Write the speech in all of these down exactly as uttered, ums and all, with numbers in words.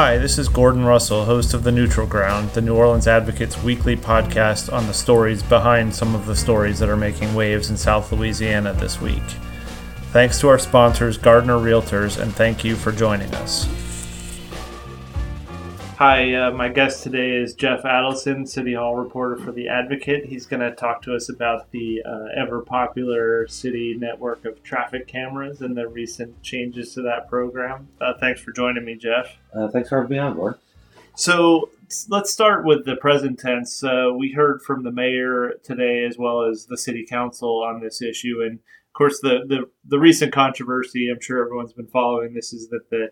Hi, this is Gordon Russell, host of The Neutral Ground, the New Orleans Advocate's weekly podcast on the stories behind some of the stories that are making waves in South Louisiana this week. Thanks to our sponsors, Gardner Realtors, and thank you for joining us. Hi, uh, my guest today is Jeff Adelson, City Hall reporter for The Advocate. He's going to talk to us about the uh, ever-popular city network of traffic cameras and the recent changes to that program. Uh, thanks for joining me, Jeff. Uh, thanks for having me on, Gord. So let's start with the present tense. Uh, we heard from the mayor today as well as the city council on this issue. And, of course, the, the, the recent controversy, I'm sure everyone's been following this, is that the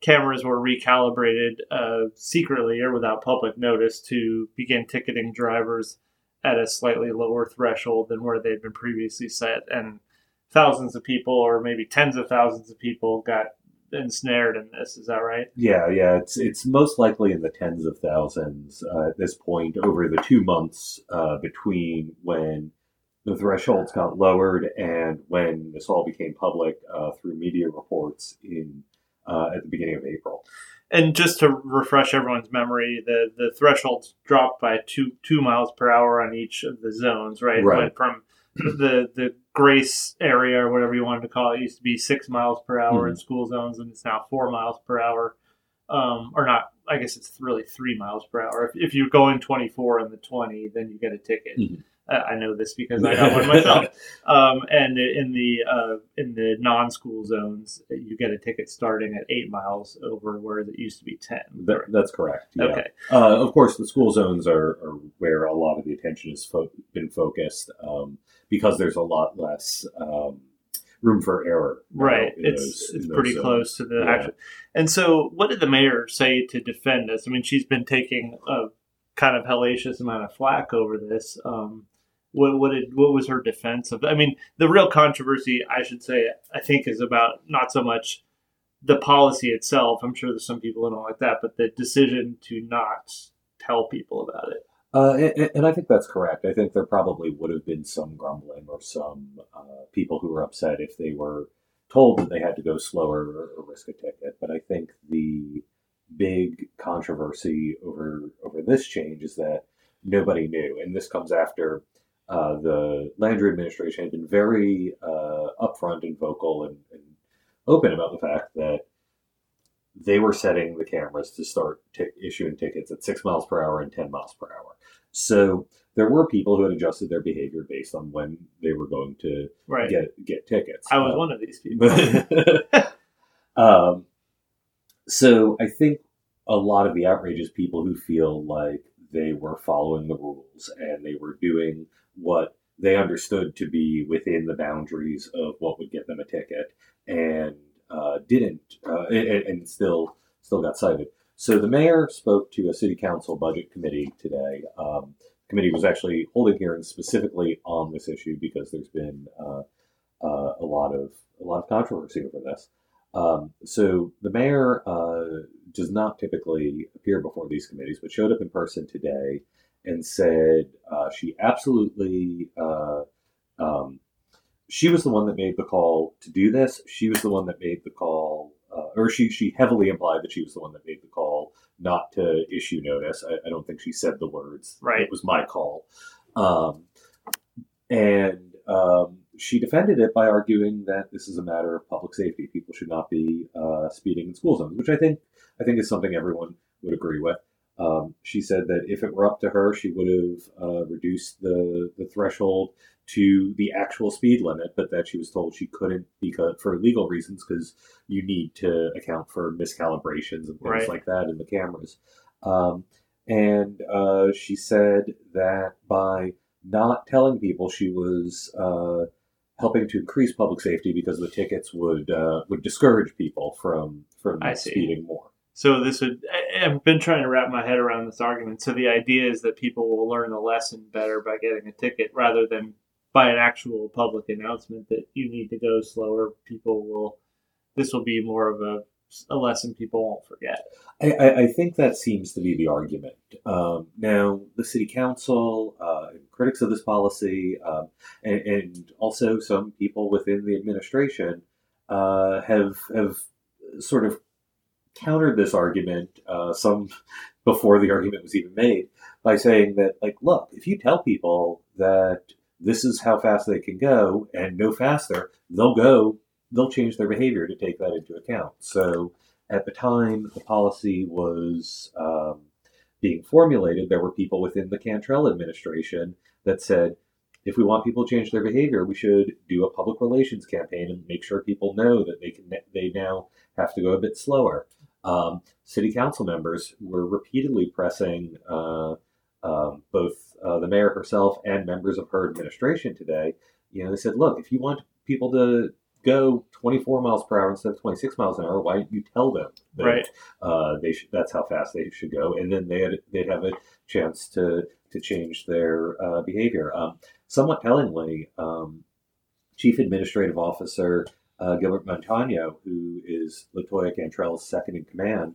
cameras were recalibrated uh, secretly or without public notice to begin ticketing drivers at a slightly lower threshold than where they'd been previously set. And thousands of people, or maybe tens of thousands of people, got ensnared in this. Is that right? Yeah, yeah. It's it's most likely in the tens of thousands uh, at this point over the two months uh, between when the thresholds got lowered and when this all became public uh, through media reports in Uh, at the beginning of April. And just to refresh everyone's memory, the, the thresholds dropped by two two miles per hour on each of the zones, right? Right. Went from the, the grace area, or whatever you wanted to call it, used to be six miles per hour mm-hmm. in school zones, and it's now four miles per hour. Um, or not, I guess it's really three miles per hour. If, if you're going twenty-four in the twenty, then you get a ticket. Mm-hmm. I know this because I got one myself. Um, and in the uh, in the non-school zones, you get a ticket starting at eight miles over, where it used to be ten. That, that's correct. Yeah. Okay. Uh, of course, the school zones are, are where a lot of the attention has fo- been focused um, because there's a lot less um, room for error. Right. Know, it's those, it's pretty zones. Close to the yeah. action. And so, what did the mayor say to defend this? I mean, she's been taking a kind of hellacious amount of flack over this. Um, What what, did, what was her defense of? I mean, the real controversy, I should say, I think, is about not so much the policy itself. I'm sure there's some people who don't like that, but the decision to not tell people about it. Uh, and, and I think that's correct. I think there probably would have been some grumbling or some uh, people who were upset if they were told that they had to go slower or, or risk a ticket. But I think the big controversy over over this change is that nobody knew, and this comes after. Uh, the Landry administration had been very uh, upfront and vocal and, and open about the fact that they were setting the cameras to start t- issuing tickets at six miles per hour and ten miles per hour. So there were people who had adjusted their behavior based on when they were going to right. get get tickets. I was um, one of these people. um, so I think a lot of the outrage is people who feel like they were following the rules and they were doing what they understood to be within the boundaries of what would get them a ticket, and uh, didn't, uh, and, and still still got cited. So the mayor spoke to a city council budget committee today. Um, the committee was actually holding hearings specifically on this issue because there's been uh, uh, a lot of a lot of controversy over this. Um, so the mayor uh, does not typically appear before these committees, but showed up in person today and said uh, she absolutely, uh, um, she was the one that made the call to do this. She was the one that made the call, uh, or she, she heavily implied that she was the one that made the call not to issue notice. I, I don't think she said the words. Right. It was my call. Um, and, um, She defended it by arguing that this is a matter of public safety. People should not be uh, speeding in school zones, which I think I think is something everyone would agree with. Um, she said that if it were up to her, she would have uh, reduced the, the threshold to the actual speed limit, but that she was told she couldn't because for legal reasons, because you need to account for miscalibrations and things right. like that in the cameras. Um, and uh, she said that by not telling people, she was Uh, helping to increase public safety because the tickets would uh, would discourage people from, from speeding more. So this would, I've been trying to wrap my head around this argument. So the idea is that people will learn the lesson better by getting a ticket rather than by an actual public announcement that you need to go slower. People will, this will be more of a, a lesson people won't forget. I, I, I think that seems to be the argument. Um, now, the city council, uh, critics of this policy, um, and, and also some people within the administration uh, have have sort of countered this argument, uh, some before the argument was even made, by saying that, like, look, if you tell people that this is how fast they can go and no faster, they'll go, they'll change their behavior to take that into account. So at the time the policy was um, being formulated, there were people within the Cantrell administration that said, if we want people to change their behavior, we should do a public relations campaign and make sure people know that they can. They now have to go a bit slower. Um, city council members were repeatedly pressing uh, um, both uh, the mayor herself and members of her administration today. You know, they said, look, if you want people to go twenty-four miles per hour instead of twenty-six miles an hour, why don't you tell them that right. uh, they should, that's how fast they should go? And then they'd, they'd have a chance to, to change their uh, behavior. Um, somewhat tellingly, um, Chief Administrative Officer uh, Gilbert Montano, who is LaToya Cantrell's second in command,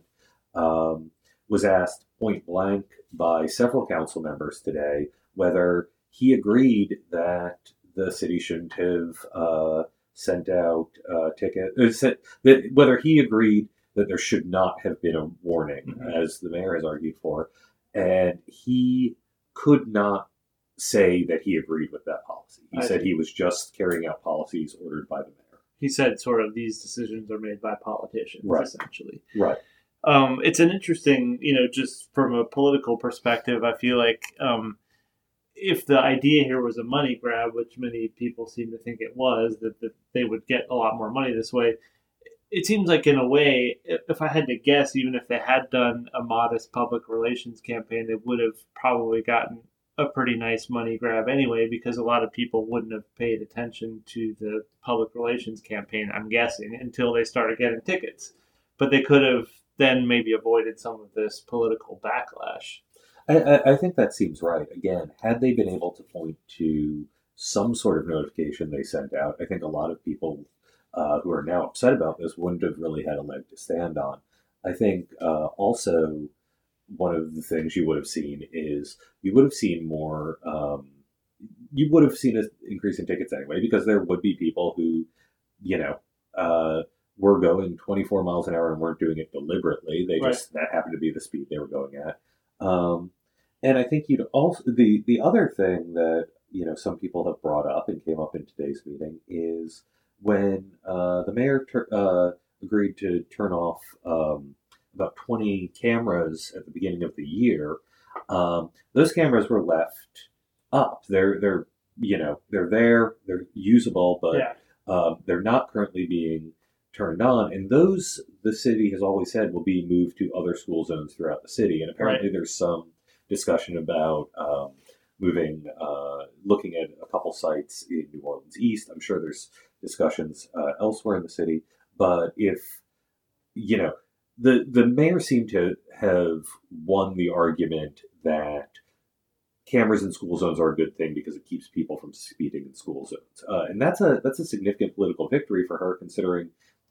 um, was asked point blank by several council members today whether he agreed that the city shouldn't have uh, sent out uh, tickets, uh, sent, that whether he agreed that there should not have been a warning, mm-hmm. as the mayor has argued for, and he could not say that he agreed with that policy. He I said think. He was just carrying out policies ordered by the mayor. He said sort of these decisions are made by politicians, right. essentially. Right. Um, it's an interesting, you know, just from a political perspective, I feel like um, if the idea here was a money grab, which many people seem to think it was, that, that they would get a lot more money this way, it seems like in a way, if I had to guess, even if they had done a modest public relations campaign, they would have probably gotten a pretty nice money grab anyway, because a lot of people wouldn't have paid attention to the public relations campaign, I'm guessing, until they started getting tickets. But they could have then maybe avoided some of this political backlash. I, I think that seems right. Again, had they been able to point to some sort of notification they sent out, I think a lot of people uh, who are now upset about this wouldn't have really had a leg to stand on. I think uh, also... one of the things you would have seen is you would have seen more, um, you would have seen an increase in tickets anyway, because there would be people who, you know, uh, were going twenty-four miles an hour and weren't doing it deliberately. They right. just, that happened to be the speed they were going at. Um, and I think you'd also, the, the other thing that, you know, some people have brought up and came up in today's meeting is when uh, the mayor ter- uh, agreed to turn off um, about twenty cameras at the beginning of the year. Um, those cameras were left up. They're, they're, you know, they're there, they're usable, but yeah. um, they're not currently being turned on. And those, the city has always said, will be moved to other school zones throughout the city. And apparently right. there's some discussion about um, moving, uh, looking at a couple sites in New Orleans East. I'm sure there's discussions uh, elsewhere in the city. But if, you know, The the mayor seemed to have won the argument that cameras in school zones are a good thing because it keeps people from speeding in school zones, uh, and that's a that's a significant political victory for her, considering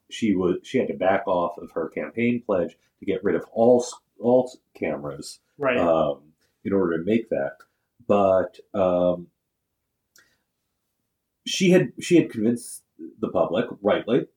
she was she had to back off of her campaign pledge to get rid of all all cameras, right. um, in order to make that. But um, she had she had convinced the public, rightly,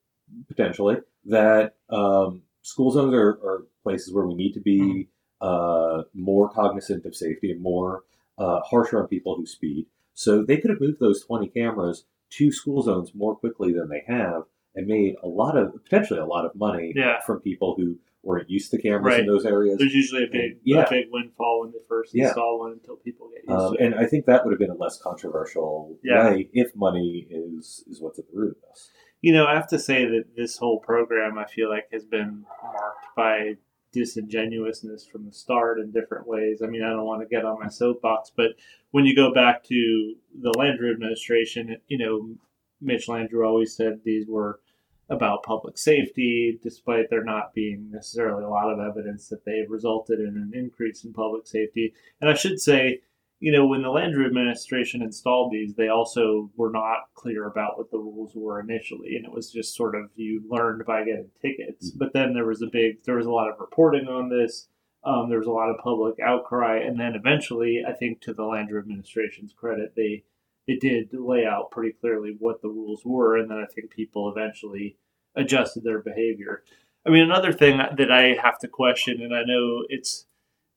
potentially, that. Um, School zones are, are places where we need to be uh, more cognizant of safety and more uh, harsher on people who speed. So they could have moved those twenty cameras to school zones more quickly than they have and made a lot of, potentially a lot of money yeah. from people who weren't used to cameras right. in those areas. There's usually a big, and, yeah. a big windfall when they first install yeah. one until people get used um, to it. And I think that would have been a less controversial yeah. way if money is, is what's at the root of this. You know, I have to say that this whole program, I feel like, has been marked by disingenuousness from the start in different ways. I mean, I don't want to get on my soapbox, but when you go back to the Landry administration, you know, Mitch Landrieu always said these were about public safety, despite there not being necessarily a lot of evidence that they resulted in an increase in public safety. And I should say, you know, when the Landry administration installed these, they also were not clear about what the rules were initially. And it was just sort of, you learned by getting tickets. But then there was a big, there was a lot of reporting on this. Um, there was a lot of public outcry. And then eventually, I think to the Landry administration's credit, they, they did lay out pretty clearly what the rules were. And then I think people eventually adjusted their behavior. I mean, another thing that I have to question, and I know it's,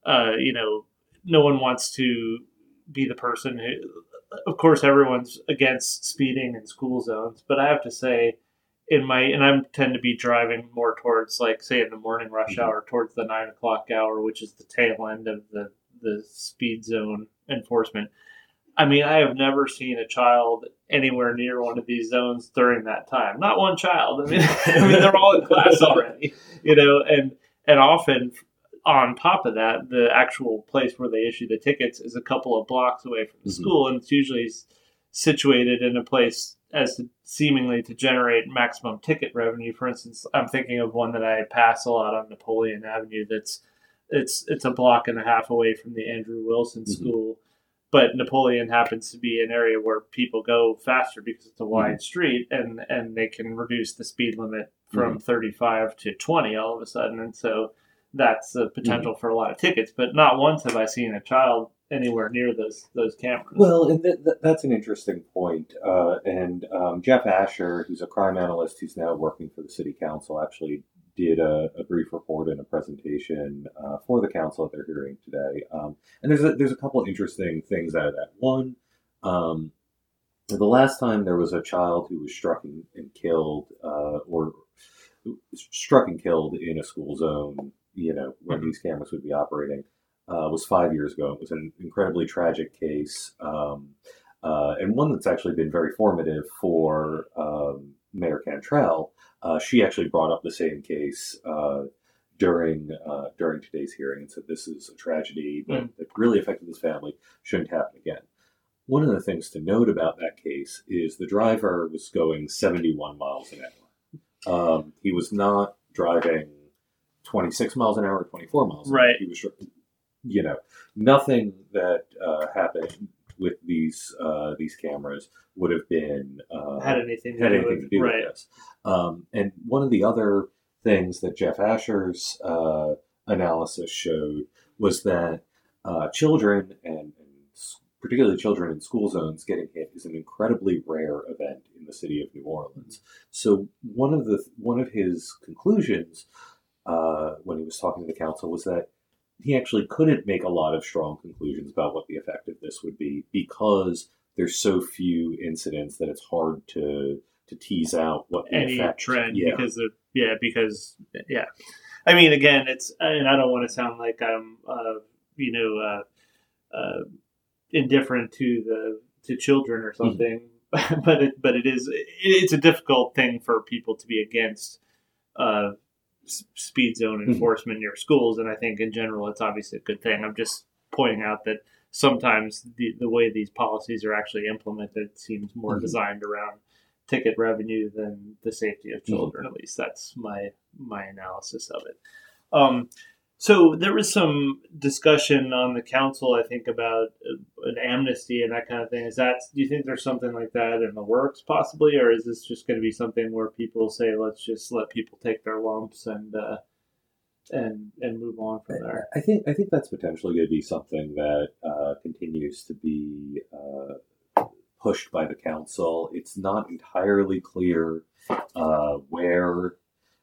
uh, you know, no one wants to be the person who, of course, everyone's against speeding in school zones, but I have to say in my, and I tend to be driving more towards like, say in the morning rush mm-hmm. hour towards the nine o'clock hour, which is the tail end of the, the speed zone enforcement. I mean, I have never seen a child anywhere near one of these zones during that time. Not one child. I mean, I mean they're all in class already, you know, and, and often on top of that, the actual place where they issue the tickets is a couple of blocks away from the mm-hmm. school. And it's usually situated in a place as to seemingly to generate maximum ticket revenue. For instance, I'm thinking of one that I pass a lot on Napoleon Avenue. That's it's, it's a block and a half away from the Andrew Wilson School. Mm-hmm. But Napoleon happens to be an area where people go faster because it's a wide mm-hmm. street, and, and they can reduce the speed limit from mm-hmm. thirty-five to twenty all of a sudden. And so that's the potential mm-hmm. for a lot of tickets. But not once have I seen a child anywhere near those those cameras. Well, and th- th- that's an interesting point. Uh, and um, Jeff Asher, who's a crime analyst who's now working for the city council, actually did a, a brief report and a presentation uh, for the council at their hearing today. Um, and there's a, there's a couple of interesting things out of that. One, um, the last time there was a child who was struck and, and killed uh, or struck and killed in a school zone, you know, when mm-hmm. these cameras would be operating, uh, was five years ago. It was an incredibly tragic case. Um, uh, and one that's actually been very formative for um, Mayor Cantrell. Uh, she actually brought up the same case uh, during uh, during today's hearing and said this is a tragedy that, mm. that really affected this family, shouldn't happen again. One of the things to note about that case is the driver was going seventy-one miles an hour. Um, he was not driving twenty-six miles an hour or twenty-four miles an right. hour. He was, you know, nothing that uh, happened with these uh, these cameras would have been uh, had anything to had do anything with, to do right. with this. Um, and one of the other things that Jeff Asher's uh, analysis showed was that uh, children and, and particularly children in school zones getting hit is an incredibly rare event in the city of New Orleans. Mm-hmm. So one of the one of his conclusions uh, when he was talking to the council was that he actually couldn't make a lot of strong conclusions about what the effect of this would be because there's so few incidents that it's hard to to tease out what the any effect, trend yeah. because of, yeah because yeah I mean again it's and I don't want to sound like I'm uh, you know uh, uh, indifferent to the to children or something mm-hmm. but it, but it is it, it's a difficult thing for people to be against uh, speed zone enforcement mm-hmm. near schools, and I think in general it's obviously a good thing. I'm just pointing out that sometimes the, the way these policies are actually implemented seems more mm-hmm. designed around ticket revenue than the safety of children. Mm-hmm. At least that's my my analysis of it. Um, so there was some discussion on the council, I think, about an amnesty and that kind of thing. Is that, do you think there's something like that in the works possibly, or is this just going to be something where people say, let's just let people take their lumps and uh, and and move on from there? I think I think that's potentially going to be something that uh, continues to be uh, pushed by the council. It's not entirely clear uh, where,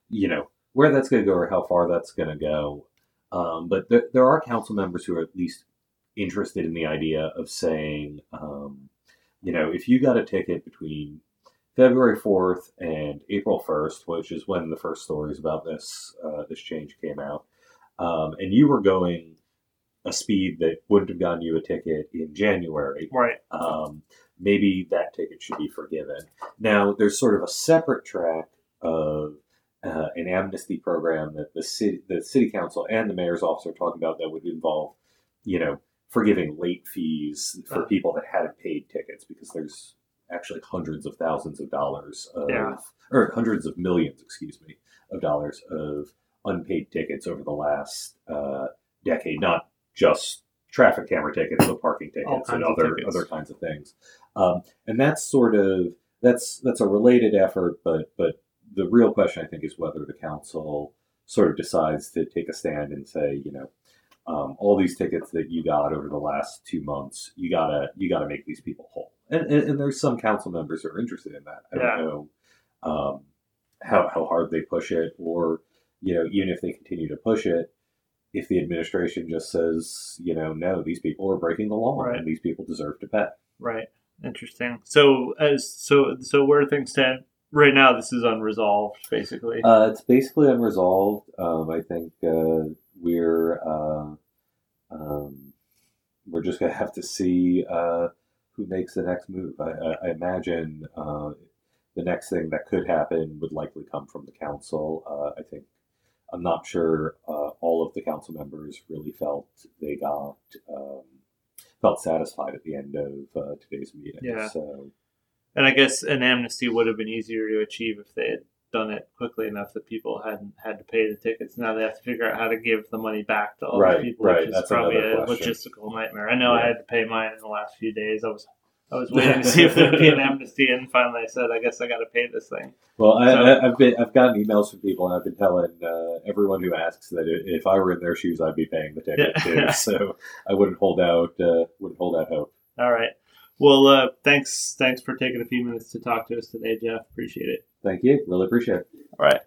you know, where that's going to go or how far that's going to go. Um, but th- there are council members who are at least interested in the idea of saying, um, you know, if you got a ticket between February fourth and April first, which is when the first stories about this uh, this change came out, um, and you were going a speed that wouldn't have gotten you a ticket in January, right? Um, maybe that ticket should be forgiven. Now, there's sort of a separate track of Uh, an amnesty program that the city, the city council and the mayor's office are talking about that would involve, you know, forgiving late fees for people that hadn't paid tickets, because there's actually hundreds of thousands of dollars of, yeah. or hundreds of millions, excuse me, of dollars of unpaid tickets over the last uh, decade, not just traffic camera tickets, but parking tickets and other, tickets. other kinds of things. Um, and that's sort of, that's, that's a related effort, but, but, the real question, I think, is whether the council sort of decides to take a stand and say, you know, um, all these tickets that you got over the last two months, you gotta you gotta make these people whole. And and, and there's some council members who are interested in that. I yeah. don't know um, how how hard they push it, or you know, even if they continue to push it, if the administration just says, you know, no, these people are breaking the law, right, and these people deserve to pay. Right. Interesting. So as so so where things stand right now, this is unresolved, basically. Uh, it's basically unresolved. Um, I think uh, we're uh, um, we're just gonna have to see uh, who makes the next move. I, I, I imagine uh, the next thing that could happen would likely come from the council. Uh, I think I'm not sure uh, all of the council members really felt they got. Um, felt satisfied at the end of uh, today's meeting. Yeah. So, and I guess an amnesty would have been easier to achieve if they had done it quickly enough that people hadn't had to pay the tickets. Now they have to figure out how to give the money back to all right, the people, right. which is That's probably a question. Logistical nightmare. I know yeah. I had to pay mine in the last few days. I was I was waiting to see if there would be an amnesty, and finally I said, I guess I got to pay this thing. Well, so, I, I've been, I've gotten emails from people, and I've been telling uh, everyone who asks that if I were in their shoes, I'd be paying the ticket too. So I wouldn't hold out, uh, wouldn't hold out hope. All right. Well, uh, thanks, thanks for taking a few minutes to talk to us today, Jeff. Appreciate it. Thank you. Really appreciate it. All right.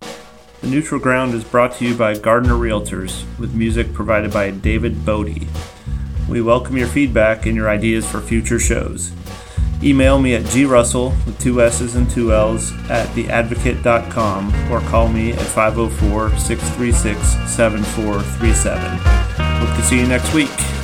The Neutral Ground is brought to you by Gardner Realtors, with music provided by David Bodie. We welcome your feedback and your ideas for future shows. Email me at grussell, with two S's and two L's, at the advocate dot com, or call me at five oh four, six three six, seven four three seven. Hope to see you next week.